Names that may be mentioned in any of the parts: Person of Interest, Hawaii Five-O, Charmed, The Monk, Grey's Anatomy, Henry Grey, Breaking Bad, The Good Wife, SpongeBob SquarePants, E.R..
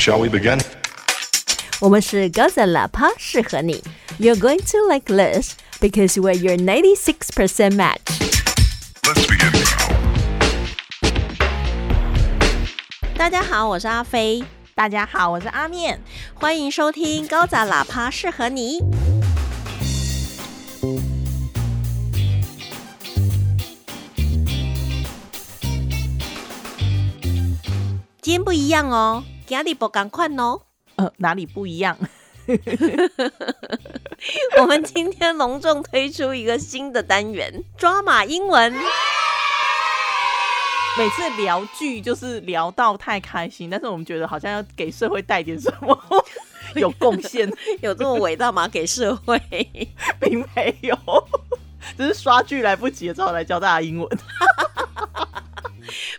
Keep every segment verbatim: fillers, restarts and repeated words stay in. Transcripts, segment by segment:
Shall we begin? 我们是高赞喇叭，适合你。You're going to like this because we're your ninety-six percent match. Let's begin. 大家好，我是阿飞。大家好，我是阿面。欢迎收听高赞喇叭，适合你。今天不一样哦，今天不同款哦。呃，哪里不一样？我们今天隆重推出一个新的单元——抓马英文。每次聊剧就是聊到太开心，但是我们觉得好像要给社会带点什么有贡献，有这么伟大吗？给社会并没有，只是刷剧来不及了，只好来教大家英文。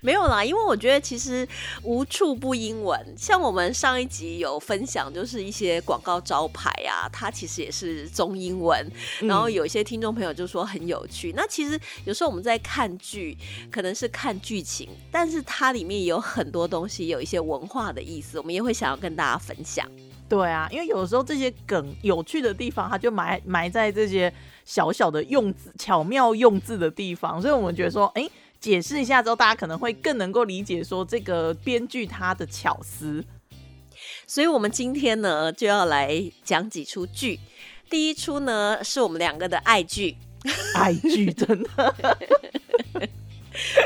没有啦，因为我觉得其实无处不英文，像我们上一集有分享，就是一些广告招牌啊，它其实也是中英文，然后有一些听众朋友就说很有趣、嗯、那其实有时候我们在看剧可能是看剧情，但是它里面有很多东西有一些文化的意思，我们也会想要跟大家分享。对啊，因为有时候这些梗有趣的地方它就 埋, 埋在这些小小的用字，巧妙用字的地方，所以我们觉得说哎，解释一下之后，大家可能会更能够理解说这个编剧他的巧思。所以我们今天呢就要来讲几出剧。第一出呢是我们两个的爱剧，爱剧真的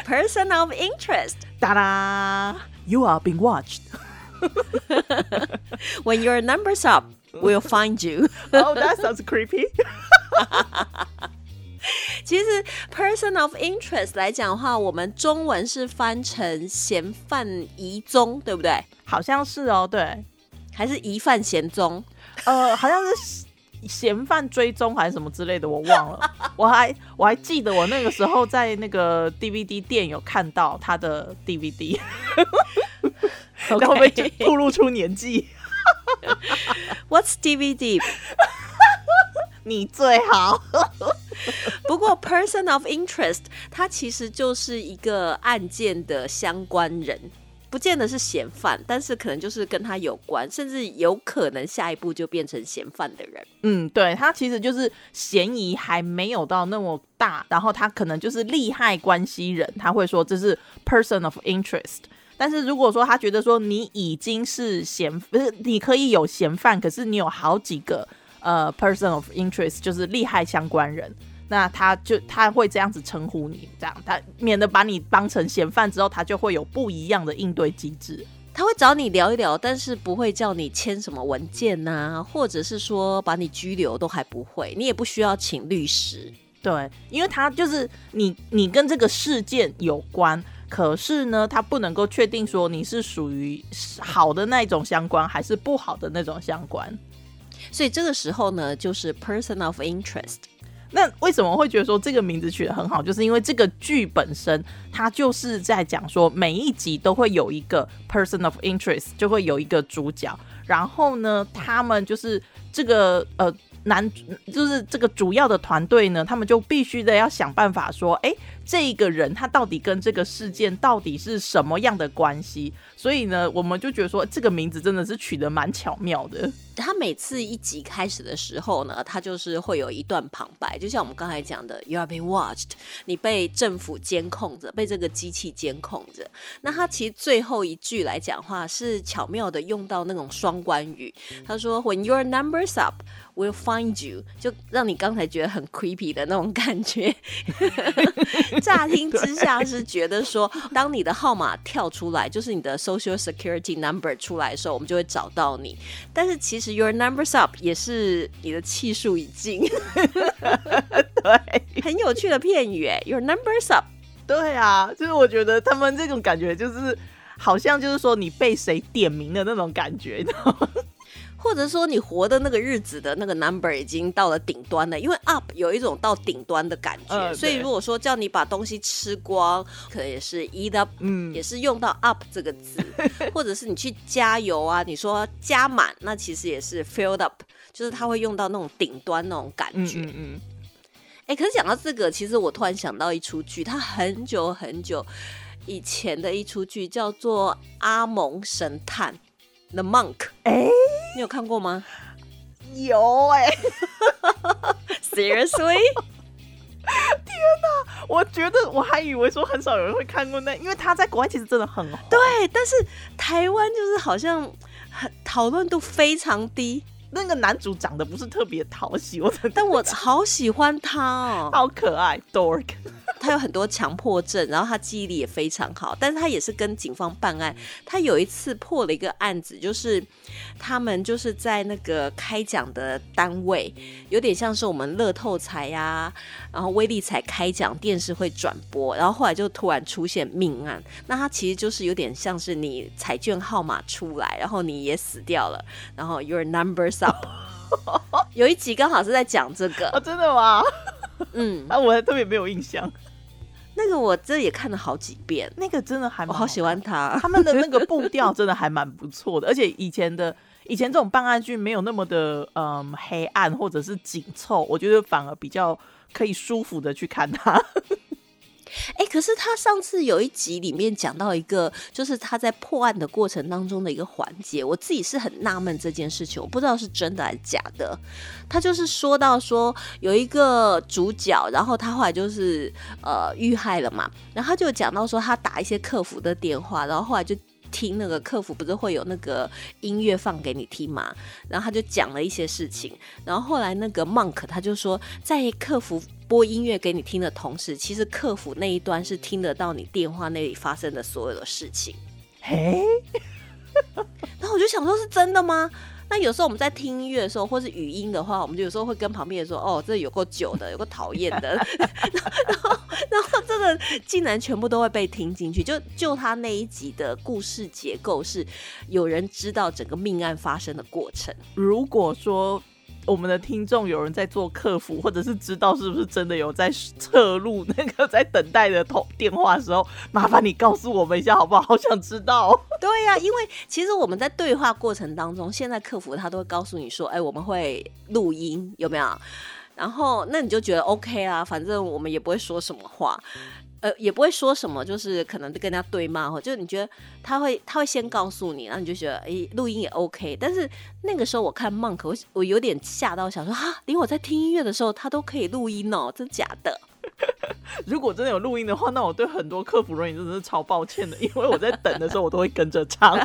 Person of Interest， 哒啦 You are being watched When your number's up, we'll find you Oh, that sounds creepy 其实 Person of Interest 来讲的话，我们中文是翻成嫌犯疑踪，对不对？好像是哦，对，还是疑犯嫌踪，呃好像是嫌犯追踪还是什么之类的，我忘了。我还我还记得我那个时候在那个 D V D 店有看到他的 D V D 然后被暴露出年纪What's D V D？ 你最好不过 Person of Interest 它其实就是一个案件的相关人，不见得是嫌犯，但是可能就是跟他有关，甚至有可能下一步就变成嫌犯的人。嗯，对，他其实就是嫌疑还没有到那么大，然后他可能就是利害关系人，他会说这是 Person of Interest。但是如果说他觉得说你已经是嫌，不是，你可以有嫌犯，可是你有好几个呃 Person of Interest， 就是利害相关人，那他就他会这样子称呼你，这样他免得把你当成嫌犯之后，他就会有不一样的应对机制。他会找你聊一聊，但是不会叫你签什么文件啊，或者是说把你拘留都还不会，你也不需要请律师。对，因为他就是你，你跟这个事件有关，可是呢，他不能够确定说你是属于好的那种相关，还是不好的那种相关。所以这个时候呢，就是 Person of Interest。那为什么会觉得说这个名字取得很好，就是因为这个剧本身它就是在讲说每一集都会有一个 person of interest， 就会有一个主角，然后呢他们就是这个呃男就是这个主要的团队呢，他们就必须的要想办法说哎，这个人他到底跟这个事件到底是什么样的关系。所以呢我们就觉得说这个名字真的是取得蛮巧妙的。他每次一集开始的时候呢，他就是会有一段旁白，就像我们刚才讲的 You are being watched， 你被政府监控着，被这个机器监控着。那他其实最后一句来讲话是巧妙的用到那种双关语，他说 When your number's up we'll find you， 就让你刚才觉得很 creepy 的那种感觉乍听之下是觉得说当你的号码跳出来，就是你的 social security number 出来的时候，我们就会找到你，但是其实 your number's up 也是你的气数已尽对，很有趣的片语耶， your number's up。 对啊，就是我觉得他们这种感觉就是好像就是说你被谁点名的那种感觉，你知道吗？或者说你活的那个日子的那个 number 已经到了顶端了，因为 up 有一种到顶端的感觉、呃、所以如果说叫你把东西吃光，可能也是 eat up、嗯、也是用到 up 这个字或者是你去加油啊，你说加满，那其实也是 filled up， 就是它会用到那种顶端那种感觉。嗯嗯嗯、欸、可是讲到这个，其实我突然想到一出剧，它很久很久以前的一出剧叫做阿蒙神探。The Monk， 哎，你有看过吗？有哎、欸、，Seriously？ 天哪，我觉得我还以为说很少有人会看过那，因为他在国外其实真的很红。对，但是台湾就是好像讨论度非常低。那个男主长得不是特别讨喜，我但我好喜欢他哦，好可爱 ，Dork。他有很多强迫症，然后他记忆力也非常好，但是他也是跟警方办案。他有一次破了一个案子，就是他们就是在那个开奖的单位，有点像是我们乐透彩啊，然后威力彩开奖电视会转播，然后后来就突然出现命案。那他其实就是有点像是你彩券号码出来，然后你也死掉了，然后 your number's up 有一集刚好是在讲这个、哦、真的吗？嗯，啊，我还特别没有印象。那个我真的也看了好几遍，那个真的还蛮 好, 我好喜欢他，他们的那个步调真的还蛮不错的，而且以前的以前这种办案剧没有那么的嗯黑暗或者是紧凑，我觉得反而比较可以舒服的去看他。哎、欸，可是他上次有一集里面讲到一个，就是他在破案的过程当中的一个环节，我自己是很纳闷这件事情，我不知道是真的还是假的。他就是说到说有一个主角，然后他后来就是呃遇害了嘛，然后他就讲到说他打一些客服的电话，然后后来就听那个客服不是会有那个音乐放给你听嘛，然后他就讲了一些事情，然后后来那个 Monk 他就说在客服播音乐给你听的同时，其实客服那一端是听得到你电话那里发生的所有的事情。嘿，然后我就想说是真的吗？那有时候我们在听音乐的时候，或是语音的话，我们就有时候会跟旁边人说：“哦，这有够久的，有够讨厌的。”然后，然后这个竟然全部都会被听进去。就就他那一集的故事结构是，有人知道整个命案发生的过程。如果说我们的听众有人在做客服，或者是知道是不是真的有在侧录那个在等待的电话的时候，麻烦你告诉我们一下好不好？好想知道。对呀、啊，因为其实我们在对话过程当中，现在客服他都会告诉你说，哎、欸，我们会录音，有没有？然后那你就觉得 OK 啦，反正我们也不会说什么话。呃，也不会说什么，就是可能跟人家对骂，或就是你觉得他会他会先告诉你，然后你就觉得哎，录音也 OK。但是那个时候我看 Monk， 我, 我有点吓到，想说哈，连我在听音乐的时候他都可以录音哦，真假的？如果真的有录音的话，那我对很多客服人员真的是超抱歉的，因为我在等的时候我都会跟着唱。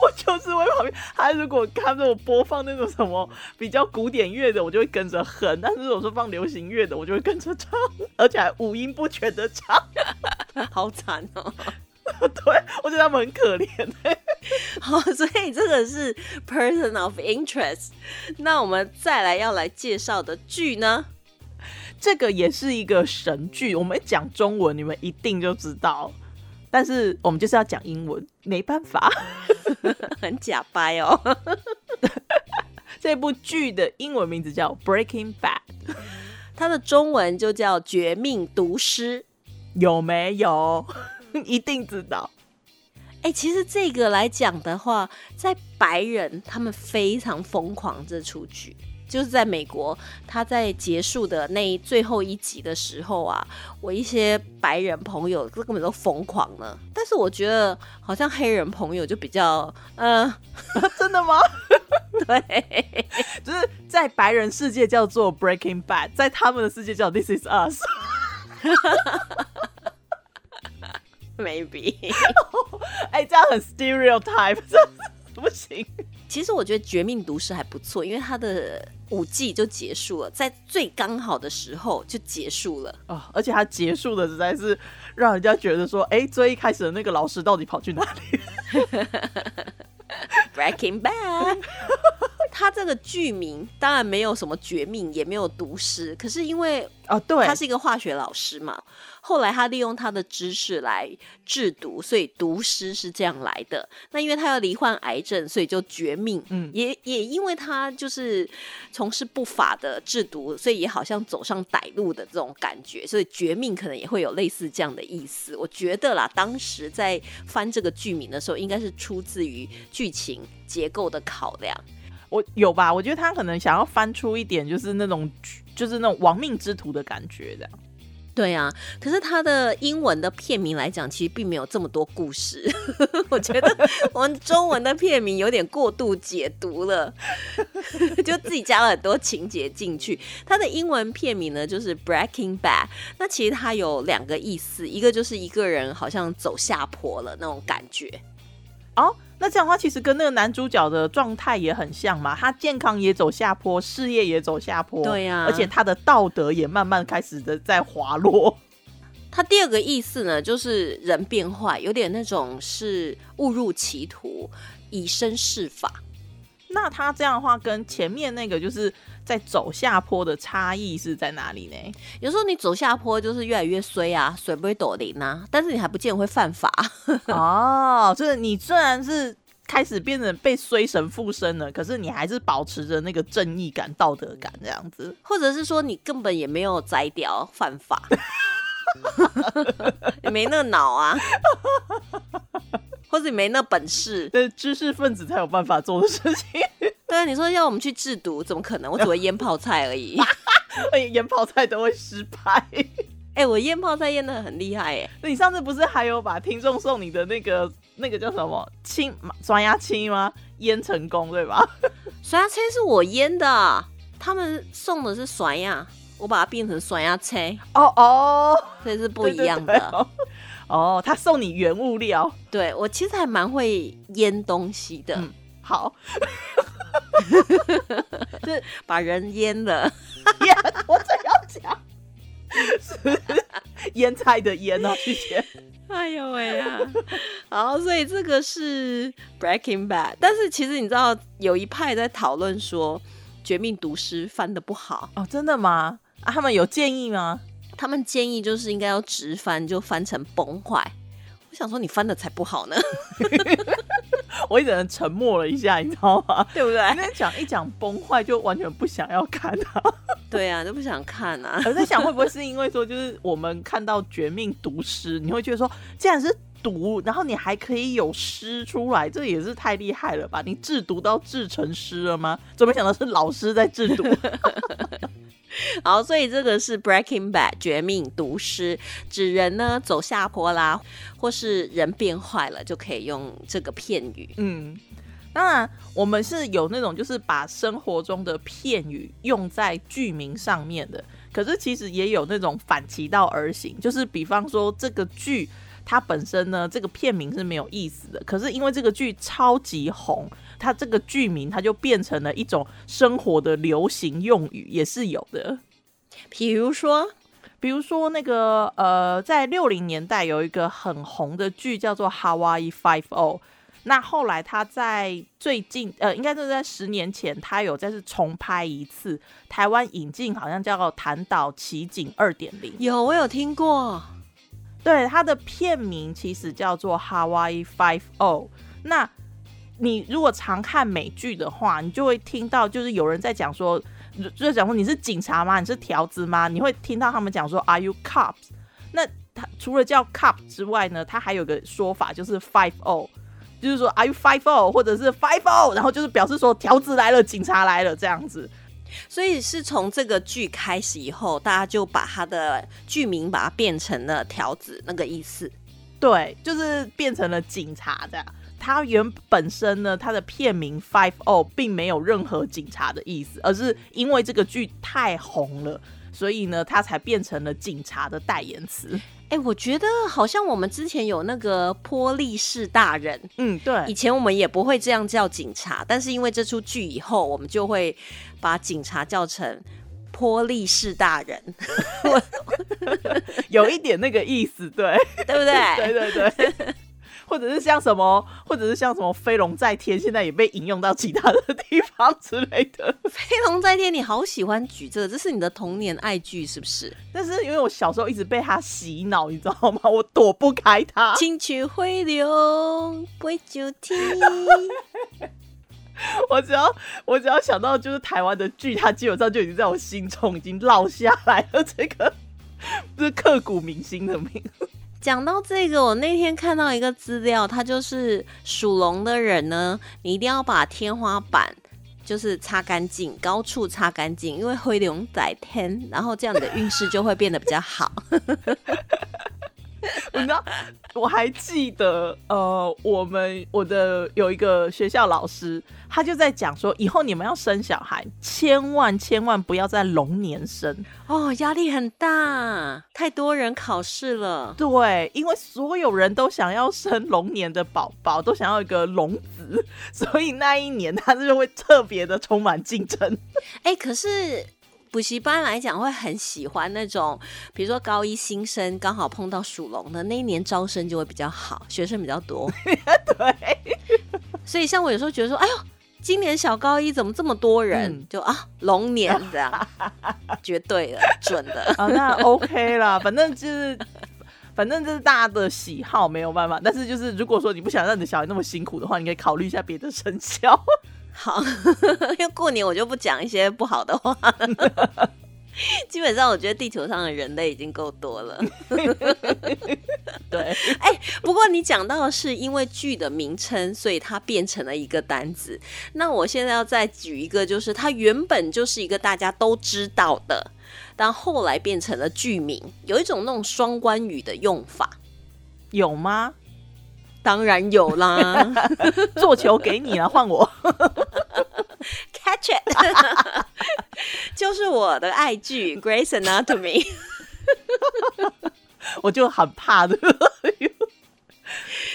我就是会旁边，他如果看着我播放那种什么比较古典乐的，我就会跟着哼；但是如果说放流行乐的，我就会跟着唱，而且还五音不全的唱，好惨哦！对，我觉得他们很可怜欸。好，所以这个是 Person of Interest。那我们再来要来介绍的剧呢？这个也是一个神剧，我们讲中文，你们一定就知道。但是我们就是要讲英文，没办法。很假掰哦。这部剧的英文名字叫 Breaking Bad， 它的中文就叫绝命毒师，有没有？一定知道。欸、其实这个来讲的话，在白人他们非常疯狂这出剧，就是在美国，他在结束的那最后一集的时候啊，我一些白人朋友根本都疯狂了。但是我觉得好像黑人朋友就比较，嗯、呃，真的吗？对，就是在白人世界叫做 Breaking Bad， 在他们的世界叫 This is Us。Maybe， 哎、欸，这样很 stereotype， 这不行。其实我觉得《绝命毒师》还不错，因为它的五季就结束了，在最刚好的时候就结束了、哦、而且它结束的实在是让人家觉得说，哎，最一开始的那个老师到底跑去哪里？Breaking Bad 。它这个剧名当然没有什么绝命，也没有毒师，可是因为哦，对，他是一个化学老师嘛，后来他利用他的知识来制毒，所以毒师是这样来的。那因为他要罹患癌症，所以就绝命、嗯、也, 也因为他就是从事不法的制毒，所以也好像走上歹路的这种感觉，所以绝命可能也会有类似这样的意思。我觉得啦，当时在翻这个剧名的时候，应该是出自于剧情结构的考量。我有吧，我觉得他可能想要翻出一点就是那种就是那种亡命之徒的感觉这样。对啊，可是它的英文的片名来讲其实并没有这么多故事我觉得我们中文的片名有点过度解读了就自己加了很多情节进去。它的英文片名呢就是 Breaking Bad， 那其实它有两个意思，一个就是一个人好像走下坡了那种感觉。哦，那这样的话其实跟那个男主角的状态也很像嘛，他健康也走下坡，事业也走下坡，对啊，而且他的道德也慢慢开始的在滑落。他第二个意思呢就是人变坏，有点那种是误入歧途，以身试法。那他这样的话跟前面那个就是在走下坡的差异是在哪里呢？有时候你走下坡就是越来越衰啊，水不会抖零啊，但是你还不见会犯法哦，就是你虽然是开始变成被衰神附身了，可是你还是保持着那个正义感道德感这样子，或者是说你根本也没有摘掉犯法你没那脑啊或者你没那本事，对，知识分子才有办法做的事情对啊，你说要我们去制毒怎么可能，我只会腌泡菜而已腌泡菜都会失败哎、欸，我腌泡菜腌得很厉害哎！你上次不是还有把听众送你的那个那个叫什么青酸鸭青吗？腌成功对吧？酸鸭青是我腌的，他们送的是酸鸭，我把它变成酸鸭青。哦哦，这是不一样的。对对对哦哦，他送你原物料。对，我其实还蛮会腌东西的。嗯、好，是把人腌了。yeah, 我正要讲。是腌菜的腌哦，谢谢。哎呦喂啊！好，所以这个是 Breaking Bad， 但是其实你知道有一派在讨论说《绝命毒师》翻得不好哦，真的吗？啊，他们有建议吗？他们建议就是应该要直翻，就翻成崩坏。我想说你翻的才不好呢。我一整人沉默了一下，你知道吗？对不对？因为讲一讲崩坏，就完全不想要看啊。对啊，就不想看啊。我在想，会不会是因为说，就是我们看到《绝命毒师》，你会觉得说，既然是毒，然后你还可以有师出来，这也是太厉害了吧？你制毒到制成师了吗？怎么想到是老师在制毒？好，所以这个是 Breaking Bad 绝命毒师，指人呢走下坡啦，或是人变坏了，就可以用这个片语。嗯，当然我们是有那种就是把生活中的片语用在剧名上面的，可是其实也有那种反其道而行，就是比方说这个剧它本身呢这个片名是没有意思的，可是因为这个剧超级红，它这个剧名它就变成了一种生活的流行用语，也是有的。比如说比如说那个呃，在六零年代有一个很红的剧叫做 Hawaii 五十， 那后来它在最近呃，应该就是在十年前它有再是重拍一次，台湾引进好像叫檀岛奇景 二点零。 有，我有听过。对，它的片名其实叫做 Hawaii 五十。 那你如果常看美剧的话，你就会听到就是有人在讲说，就讲说你是警察吗？你是条子吗？你会听到他们讲说 Are you cops？ 那除了叫 cop 之外呢，它还有个说法就是五十，就是说 Are you five oh， 或者是五十，然后就是表示说条子来了，警察来了这样子。所以是从这个剧开始以后，大家就把它的剧名把它变成了条子那个意思。对，就是变成了警察这样。它原本身呢，它的片名五十并没有任何警察的意思，而是因为这个剧太红了，所以呢它才变成了警察的代言词。欸，我觉得好像我们之前有那个波利士大人，嗯，对，以前我们也不会这样叫警察，但是因为这出剧以后，我们就会把警察叫成波利士大人有一点那个意思，对对不对？对对对或者是像什么，或者是像什么飞龙在天，现在也被引用到其他的地方之类的。飞龙在天，你好喜欢举这个，这是你的童年爱剧是不是？但是因为我小时候一直被他洗脑，你知道吗？我躲不开他。青春会流，杯酒天。我只要我只要想到就是台湾的剧，它基本上就已经在我心中已经烙下来了，这个就是刻骨铭心的名。讲到这个，我那天看到一个资料，它就是属龙的人呢，你一定要把天花板就是擦干净，高处擦干净，因为灰龙在天，然后这样的运势就会变得比较好。你知道我还记得呃我们我的有一个学校老师，他就在讲说以后你们要生小孩千万千万不要在龙年生哦，压力很大，太多人考试了。对，因为所有人都想要生龙年的宝宝，都想要一个龙子，所以那一年他就会特别的充满竞争。哎、欸，可是补习班来讲会很喜欢那种，比如说高一新生刚好碰到属龙的那一年招生就会比较好，学生比较多。对，所以像我有时候觉得说，哎呦，今年小高一怎么这么多人？嗯、就啊，龙年这样，绝对的，准的。啊，那 OK 啦，反正就是。反正这是大家的喜好，没有办法。但是就是如果说你不想让你的小孩那么辛苦的话，你可以考虑一下别的生肖。好，因为过年我就不讲一些不好的话。基本上我觉得地球上的人类已经够多了。对，哎、欸，不过你讲到的是因为剧的名称，所以它变成了一个单字。那我现在要再举一个，就是它原本就是一个大家都知道的，但后来变成了剧名，有一种那种双关语的用法。有吗？当然有啦。做球给你啦，换我。Catch it。 就是我的爱剧 Grey's Anatomy。 我就很怕的。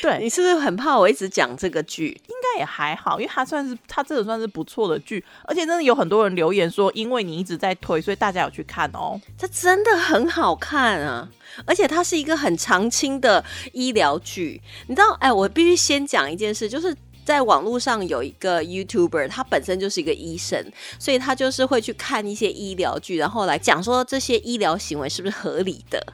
对，你是不是很怕我一直讲这个剧？应该也还好，因为它算是它真的算是不错的剧，而且真的有很多人留言说因为你一直在推，所以大家有去看哦。它真的很好看啊，而且它是一个很常青的医疗剧。你知道，哎，我必须先讲一件事，就是在网络上有一个 YouTuber， 他本身就是一个医生，所以他就是会去看一些医疗剧，然后来讲说这些医疗行为是不是合理的。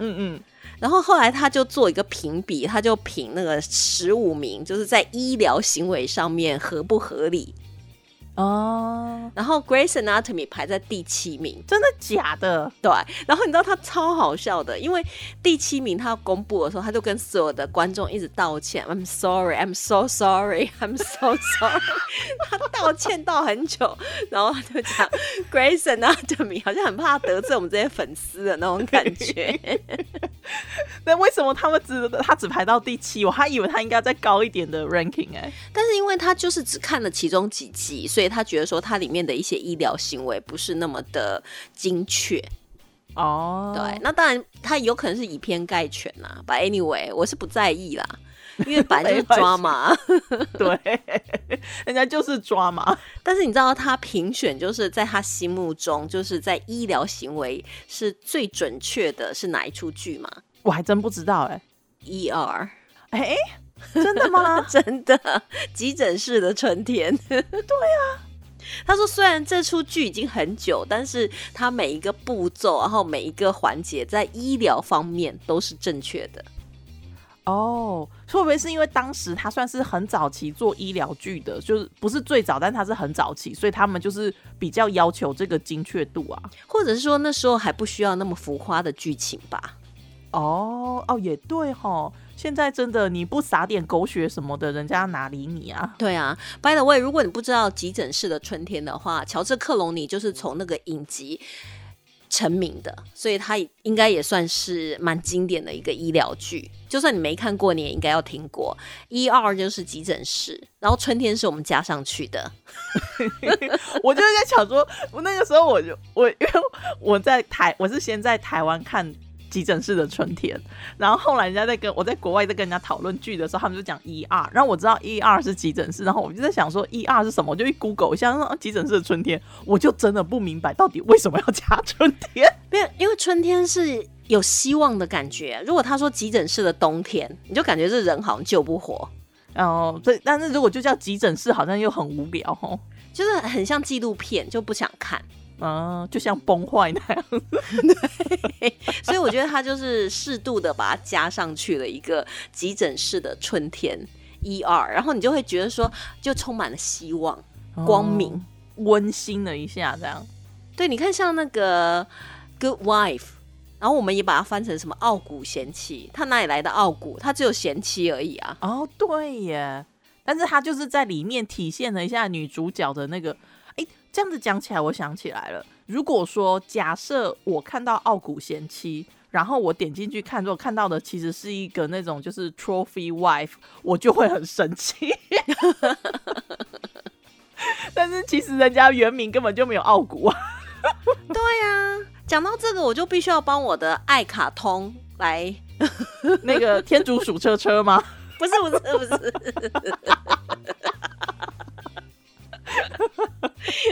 嗯嗯，然后后来他就做一个评比，他就评那个十五名，就是在医疗行为上面合不合理哦。Oh. 然后 Grey's Anatomy 排在第七名。真的假的？对。然后你知道他超好笑的，因为第七名他要公布的时候，他就跟所有的观众一直道歉， I'm sorry, I'm so sorry, I'm so sorry。 他道歉到很久，然后就讲 Grey's Anatomy， 好像很怕得罪我们这些粉丝的那种感觉。那为什么他们只他只排到第七？我还以为他应该再高一点的 ranking。 哎、欸，但是因为他就是只看了其中几集，所以他觉得说他里面的一些医疗行为不是那么的精确哦。Oh. 对，那当然他有可能是以偏概全啦， but anyway 我是不在意啦，因为本来就是drama。 对，人家就是drama。 但是你知道他评选就是在他心目中就是在医疗行为是最准确的是哪一出剧吗？我还真不知道。哎、欸、E R。 哎、欸，真的吗？真的，急诊室的春天。对啊，他说虽然这出剧已经很久，但是他每一个步骤然后每一个环节在医疗方面都是正确的哦。会不会是因为当时他算是很早期做医疗剧的，就是不是最早但他是很早期，所以他们就是比较要求这个精确度啊，或者是说那时候还不需要那么浮夸的剧情吧。哦哦，也对齁，现在真的你不撒点狗血什么的，人家哪理你啊？对啊。 By the way， 如果你不知道急诊室的春天的话，乔治克隆尼就是从那个影集成名的，所以他应该也算是蛮经典的一个医疗剧，就算你没看过你也应该要听过。 E R 就是急诊室，然后春天是我们加上去的。我就是在想说那个时候我就我因为我在台我是先在台湾看急诊室的春天，然后后来人家在跟我在国外在跟人家讨论剧的时候，他们就讲 E R， 然后我知道 E R 是急诊室，然后我就在想说 E R 是什么，我就去 Google 一下说急诊室的春天，我就真的不明白到底为什么要加春天。因为春天是有希望的感觉，如果他说急诊室的冬天，你就感觉这人好像救不活哦。对，但是如果就叫急诊室好像又很无聊、哦、就是很像纪录片就不想看啊，就像崩坏那样。对，所以我觉得他就是适度的把它加上去了一个急诊室的春天 E R， 然后你就会觉得说就充满了希望光明、哦、温馨了一下这样。对，你看像那个 Good Wife， 然后我们也把它翻成什么傲骨贤妻，他哪里来的傲骨，他只有贤妻而已啊。哦对耶，但是他就是在里面体现了一下女主角的那个，哎，这样子讲起来我想起来了，如果说假设我看到傲骨贤妻，然后我点进去看，如果看到的其实是一个那种就是 trophy wife， 我就会很生气但是其实人家原名根本就没有傲骨啊对啊，讲到这个我就必须要帮我的爱卡通来那个天竺鼠车车吗不是不是不是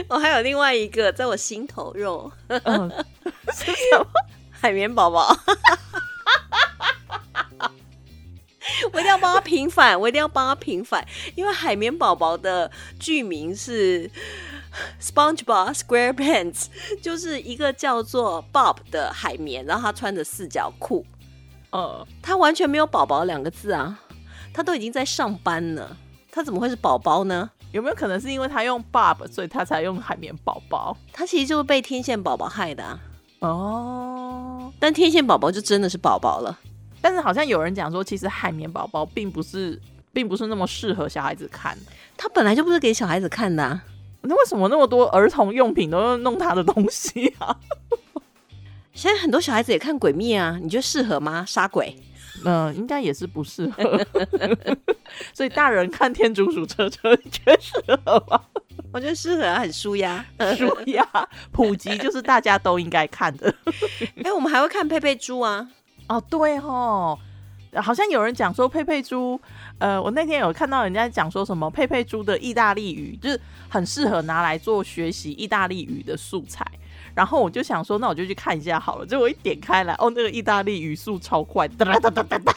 我还有另外一个在我心头肉嗯，是什么海绵宝宝我一定要帮他平反我一定要帮他平反，因为海绵宝宝的剧名是 SpongeBob SquarePants， 就是一个叫做 Bob 的海绵，然后他穿着四角裤、呃、他完全没有宝宝两个字啊，他都已经在上班了，他怎么会是宝宝呢？有没有可能是因为他用 Bob 所以他才用海绵宝宝？他其实就是被天线宝宝害的啊。哦，但天线宝宝就真的是宝宝了。但是好像有人讲说，其实海绵宝宝并不是，并不是那么适合小孩子看。他本来就不是给小孩子看的啊。那为什么那么多儿童用品都弄他的东西啊？现在很多小孩子也看鬼灭啊，你觉得适合吗？杀鬼？嗯、呃，应该也是不适合。所以大人看天竺鼠车车，你觉得适合吗？我觉得适合，很舒压，舒压普及就是大家都应该看的。哎、欸，我们还会看佩佩猪啊。哦，对吼，好像有人讲说佩佩猪，呃，我那天有看到人家讲说什么佩佩猪的意大利语，就是很适合拿来做学习意大利语的素材。然后我就想说，那我就去看一下好了。结果我一点开来，哦，那个意大利语速超快，哒哒哒哒哒哒。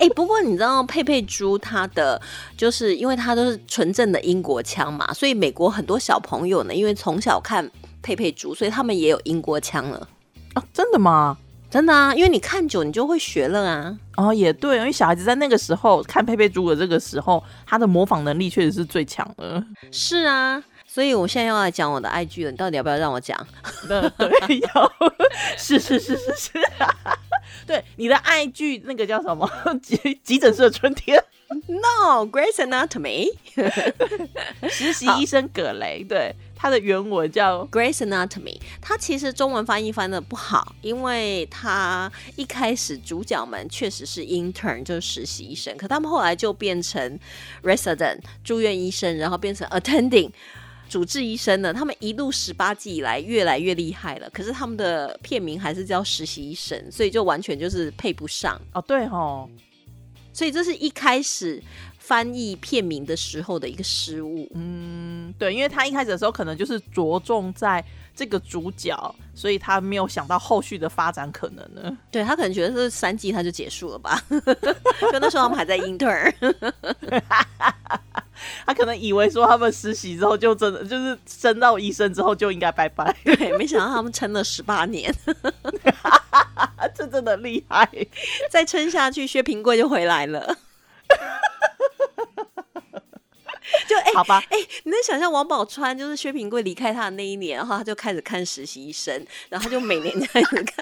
哎，不过你知道佩佩猪它的，就是因为它都是纯正的英国腔嘛，所以美国很多小朋友呢，因为从小看佩佩猪，所以他们也有英国腔了。啊，真的吗？真的啊，因为你看久你就会学了啊。哦，也对，因为小孩子在那个时候看佩佩猪的这个时候，他的模仿能力确实是最强的。是啊。所以我现在要来讲我的 I G 了，你到底要不要让我讲？对，对要是是是是是、啊，对你的 I G 那个叫什么？急急诊室的春天 ？No， Grey's Anatomy 实习医生葛雷，对他的原文叫 Grey's Anatomy， 他其实中文翻译翻的不好，因为他一开始主角们确实是 intern 就是实习医生，可他们后来就变成 resident 住院医生，然后变成 attending。主治医生呢，他们一路十八季以来越来越厉害了，可是他们的片名还是叫实习医生，所以就完全就是配不上哦。对哦，所以这是一开始翻译片名的时候的一个失误。嗯，对，因为他一开始的时候可能就是着重在这个主角，所以他没有想到后续的发展可能呢。对，他可能觉得这三季他就结束了吧就那时候他们还在 intern 他可能以为说他们实习之后就真的就是升到医生之后就应该拜拜，对，没想到他们撑了十八年这真的厉害，再撑下去薛平贵就回来了就哎、欸，好吧，哎、欸，你能想象王宝钏就是薛平贵离开他的那一年，然后他就开始看实习医生，然后就每年开始看，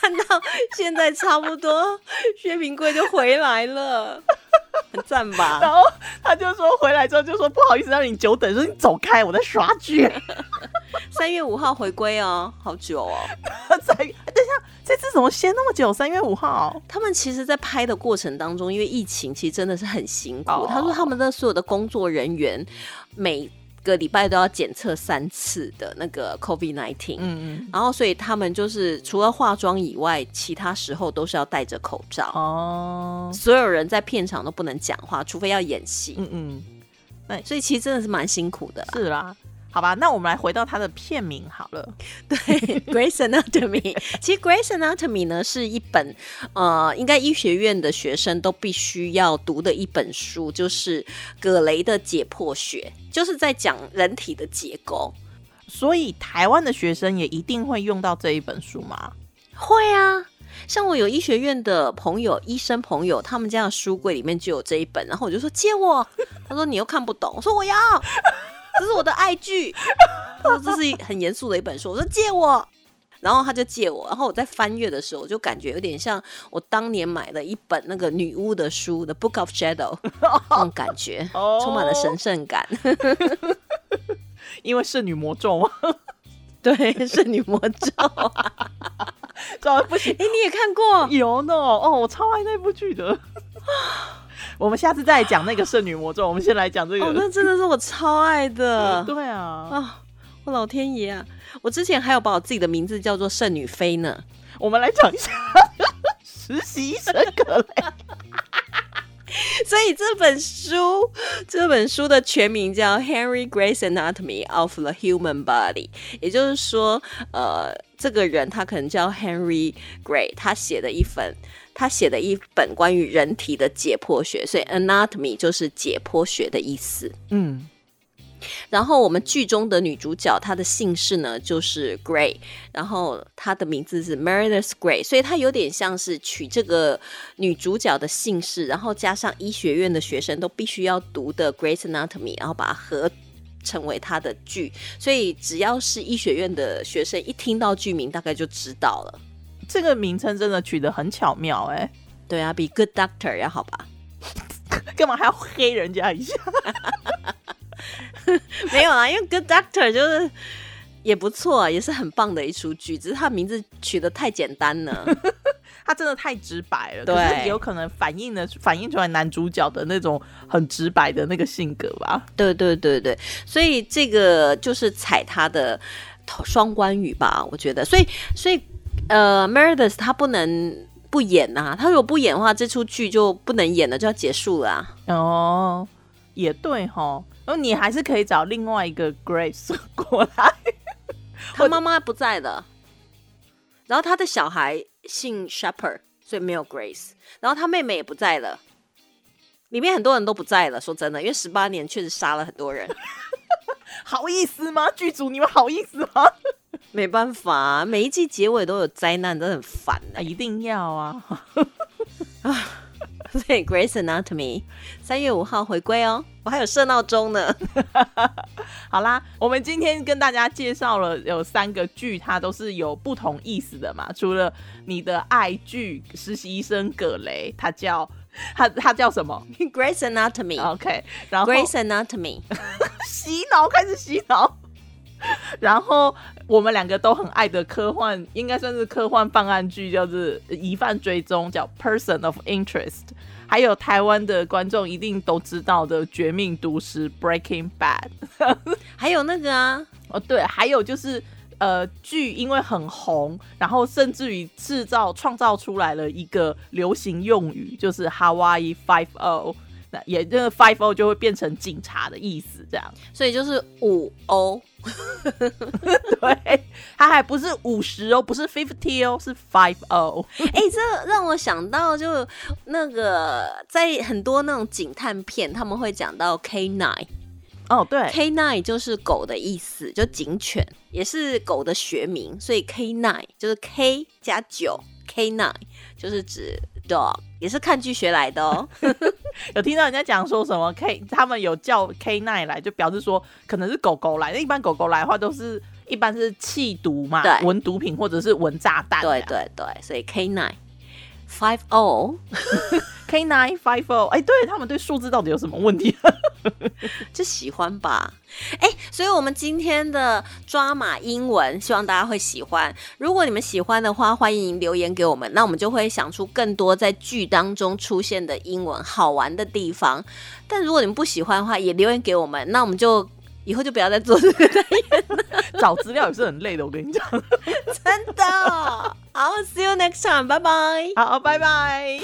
看到现在差不多，薛平贵就回来了，很赞吧？然后他就说回来之后就说不好意思让你久等，说你走开，我在刷剧。三月五号回归哦，好久哦。等一下，这次怎么先那么久？三月五号，他们其实在拍的过程当中，因为疫情其实真的是很辛苦。Oh. 他说他们的所有的工作人员每个礼拜都要检测三次的那个 COVID 十九、嗯、然后所以他们就是除了化妆以外，其他时候都是要戴着口罩。Oh. 所有人在片场都不能讲话，除非要演戏。嗯嗯，对，所以其实真的是蛮辛苦的啦。是啦。好吧，那我们来回到它的片名好了。对，Grey's Anatomy。其实 Grey's Anatomy 呢是一本呃，应该医学院的学生都必须要读的一本书，就是葛雷的解剖学，就是在讲人体的结构。所以台湾的学生也一定会用到这一本书吗？会啊。像我有医学院的朋友，医生朋友，他们家的书柜里面就有这一本，然后我就说借我，他说你又看不懂，我说我要。这是我的爱剧，他说这是很严肃的一本书，我说借我，然后他就借我，然后我在翻阅的时候，我就感觉有点像我当年买的一本那个女巫的书的 Book of Shadow 那种感觉，充满了神圣感。因为圣女魔咒吗？对，圣女魔咒、啊。不行，哎、欸，你也看过？有呢，哦，我超爱那部剧的。我们下次再讲那个圣女魔咒，我们先来讲这个。哦，那真的是我超爱的。对啊，啊，我老天爷啊！我之前还有把我自己的名字叫做圣女妃呢。我们来讲一下实习医生格雷。所以这本书，这本书的全名叫《Henry Grey's Anatomy of the Human Body》，也就是说，呃，这个人他可能叫 Henry Grey， 他写的一份。他写的一本关于人体的解剖学，所以 anatomy 就是解剖学的意思。嗯，然后我们剧中的女主角她的姓氏呢就是 Grey， 然后她的名字是 Meredith Grey， 所以她有点像是取这个女主角的姓氏，然后加上医学院的学生都必须要读的 Grey's Anatomy， 然后把它合成为她的剧。所以只要是医学院的学生一听到剧名大概就知道了。这个名称真的取得很巧妙哎、欸，对啊，比 Good Doctor 要好吧？干嘛还要黑人家一下？没有啊，因为 Good Doctor 就是也不错、啊，也是很棒的一出剧，只是他名字取得太简单了，他真的太直白了。对，可是有可能反映了反映出来男主角的那种很直白的那个性格吧？对对对对，所以这个就是踩他的双关语吧，我觉得，所以所以。呃 Meredith 她不能不演啊，她如果不演的话这出剧就不能演了，就要结束了啊。哦，也对齁，你还是可以找另外一个 Grace 过来，她妈妈不在了，然后她的小孩姓 Shepherd， 所以没有 Grace， 然后她妹妹也不在了，里面很多人都不在了，说真的，因为十八年确实杀了很多人。好意思吗？剧组你们好意思吗？没办法、啊，每一季结尾都有灾难，真的很烦、欸啊、一定要啊！所以《Grey's Anatomy》三月五号回归哦，我还有设闹钟呢。好啦，我们今天跟大家介绍了有三个剧，它都是有不同意思的嘛。除了你的爱剧《实习医生葛雷》，它叫它它叫什么？《Grey's Anatomy》。OK， 然后《Grey's Anatomy》洗脑，开始洗脑。然后我们两个都很爱的科幻，应该算是科幻犯案剧，叫做疑犯追踪，叫 Person of Interest， 还有台湾的观众一定都知道的绝命毒师 Breaking Bad。 还有那个啊哦对，还有就是呃，剧因为很红，然后甚至于制造创造出来了一个流行用语，就是 Hawaii 五十，也就是五十就会变成警察的意思这样，所以就是五欧。对，他还不是五十哦，不是五十哦，是五十。哎、欸，这让我想到就那个在很多那种警探片他们会讲到 K 九。哦对， K 九 就是狗的意思，就警犬也是狗的学名，所以 K 九 就是 K 加九， K 九 就是指 dog， 也是看剧学来的哦。有听到人家讲说什么 K， 他们有叫 K 九 来，就表示说可能是狗狗来。那一般狗狗来的话，都是一般是弃毒嘛，闻毒品或者是闻炸弹。对对对，所以 K 九 five O K 九 five O， 哎，对他们对数字到底有什么问题？就喜欢吧。哎、欸，所以我们今天的抓马英文，希望大家会喜欢。如果你们喜欢的话，欢迎留言给我们，那我们就会想出更多在剧当中出现的英文好玩的地方。但如果你们不喜欢的话，也留言给我们，那我们就以后就不要再做这个单元了。找资料也是很累的，我跟你讲。真的。好 ，see you next time， 拜拜。好，拜拜。